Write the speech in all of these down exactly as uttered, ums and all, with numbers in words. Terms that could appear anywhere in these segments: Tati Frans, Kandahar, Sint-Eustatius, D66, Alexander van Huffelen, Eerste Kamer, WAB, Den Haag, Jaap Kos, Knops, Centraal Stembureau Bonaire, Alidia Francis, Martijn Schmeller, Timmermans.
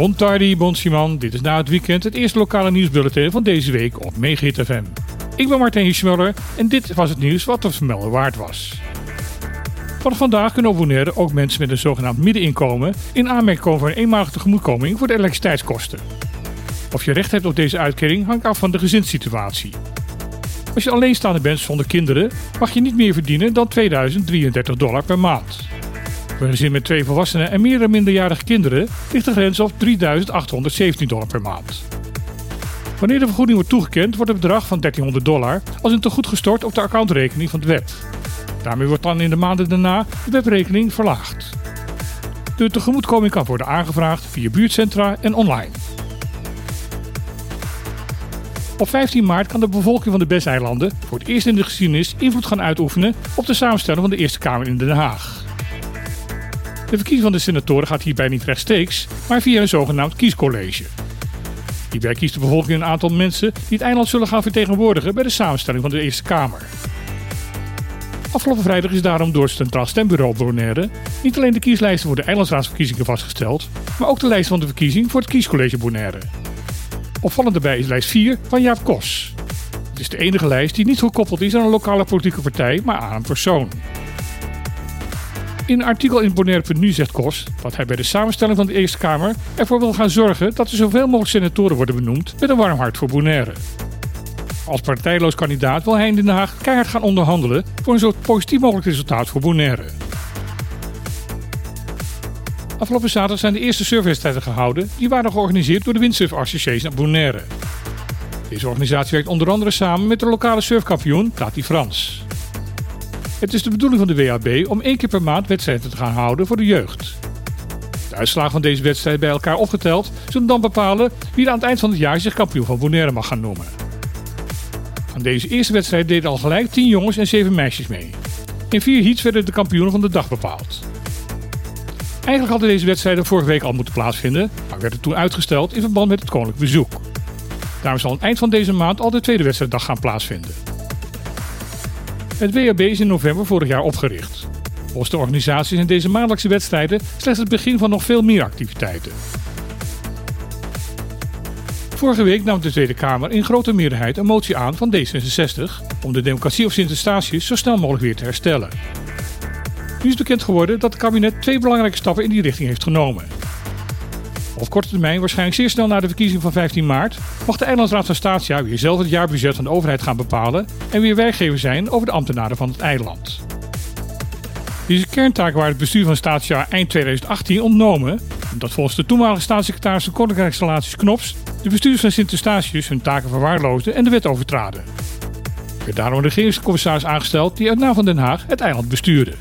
Bon tardi, bon Simon. Dit is Na het Weekend, het eerste lokale nieuwsbulletin van deze week op Mega Hit F M. Ik ben Martijn Schmeller en dit was het nieuws wat te vermelden waard was. Vanaf vandaag kunnen op Bonaire ook mensen met een zogenaamd middeninkomen in aanmerking komen voor een eenmalige tegemoetkoming voor de elektriciteitskosten. Of je recht hebt op deze uitkering hangt af van de gezinssituatie. Als je alleenstaande bent zonder kinderen mag je niet meer verdienen dan tweeduizend drieëndertig dollar per maand. Voor een gezin met twee volwassenen en meerdere minderjarige kinderen ligt de grens op drieduizend achthonderdzeventien dollar per maand. Wanneer de vergoeding wordt toegekend wordt het bedrag van dertienhonderd dollar als een tegoed gestort op de accountrekening van de W A B. Daarmee wordt dan in de maanden daarna de W A B-rekening verlaagd. De tegemoetkoming kan worden aangevraagd via buurtcentra en online. Op vijftien maart kan de bevolking van de B E S-eilanden voor het eerst in de geschiedenis invloed gaan uitoefenen op de samenstelling van de Eerste Kamer in Den Haag. De verkiezing van de senatoren gaat hierbij niet rechtstreeks, maar via een zogenaamd kiescollege. Hierbij kiest de bevolking een aantal mensen die het eiland zullen gaan vertegenwoordigen bij de samenstelling van de Eerste Kamer. Afgelopen vrijdag is daarom door het Centraal Stembureau Bonaire niet alleen de kieslijsten voor de eilandsraadsverkiezingen vastgesteld, maar ook de lijst van de verkiezing voor het kiescollege Bonaire. Opvallend daarbij is lijst vier van Jaap Kos. Het is de enige lijst die niet gekoppeld is aan een lokale politieke partij, maar aan een persoon. In een artikel in Bonaire punt n u zegt Kos dat hij bij de samenstelling van de Eerste Kamer ervoor wil gaan zorgen dat er zoveel mogelijk senatoren worden benoemd met een warm hart voor Bonaire. Als partijloos kandidaat wil hij in Den Haag keihard gaan onderhandelen voor een zo positief mogelijk resultaat voor Bonaire. Afgelopen zaterdag zijn de eerste surfwedstrijden gehouden die waren georganiseerd door de Windsurf Association op Bonaire. Deze organisatie werkt onder andere samen met de lokale surfkampioen Tati Frans. Het is de bedoeling van de W A B om één keer per maand wedstrijden te gaan houden voor de jeugd. De uitslagen van deze wedstrijd bij elkaar opgeteld zullen dan bepalen wie er aan het eind van het jaar zich kampioen van Bonaire mag gaan noemen. Aan deze eerste wedstrijd deden al gelijk tien jongens en zeven meisjes mee. In vier heats werden de kampioenen van de dag bepaald. Eigenlijk hadden deze wedstrijden vorige week al moeten plaatsvinden, maar werden toen uitgesteld in verband met het koninklijk bezoek. Daarom zal aan het eind van deze maand al de tweede wedstrijddag gaan plaatsvinden. Het W A B is in november vorig jaar opgericht. Volgens de organisatie zijn deze maandelijkse wedstrijden slechts het begin van nog veel meer activiteiten. Vorige week nam de Tweede Kamer in grote meerderheid een motie aan van D zesenzestig om de democratie op Sint-Eustatius zo snel mogelijk weer te herstellen. Nu is bekend geworden dat het kabinet twee belangrijke stappen in die richting heeft genomen. Op korte termijn, waarschijnlijk zeer snel na de verkiezing van vijftien maart, mag de Eilandsraad van Statia weer zelf het jaarbudget van de overheid gaan bepalen en weer werkgever zijn over de ambtenaren van het eiland. Deze kerntaak waar het bestuur van Statia eind tweeduizend achttien ontnomen, omdat volgens de toenmalige staatssecretaris van Koninkrijksrelaties Knops de bestuurders van Sint-Eustatius hun taken verwaarloosden en de wet overtraden. Er werd daarom een regeringscommissaris aangesteld die uit naam van Den Haag het eiland bestuurde.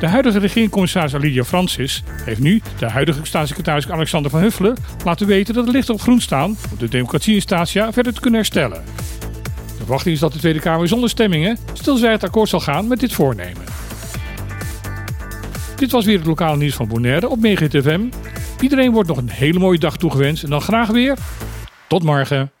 De huidige regeringscommissaris Alidia Francis heeft nu de huidige staatssecretaris Alexander van Huffelen laten weten dat de lichten op groen staan om de democratie in Statia verder te kunnen herstellen. De verwachting is dat de Tweede Kamer zonder stemmingen stilzwijgend akkoord zal gaan met dit voornemen. Dit was weer het lokale nieuws van Bonaire op Mega Hit F M. Iedereen wordt nog een hele mooie dag toegewenst en dan graag weer tot morgen.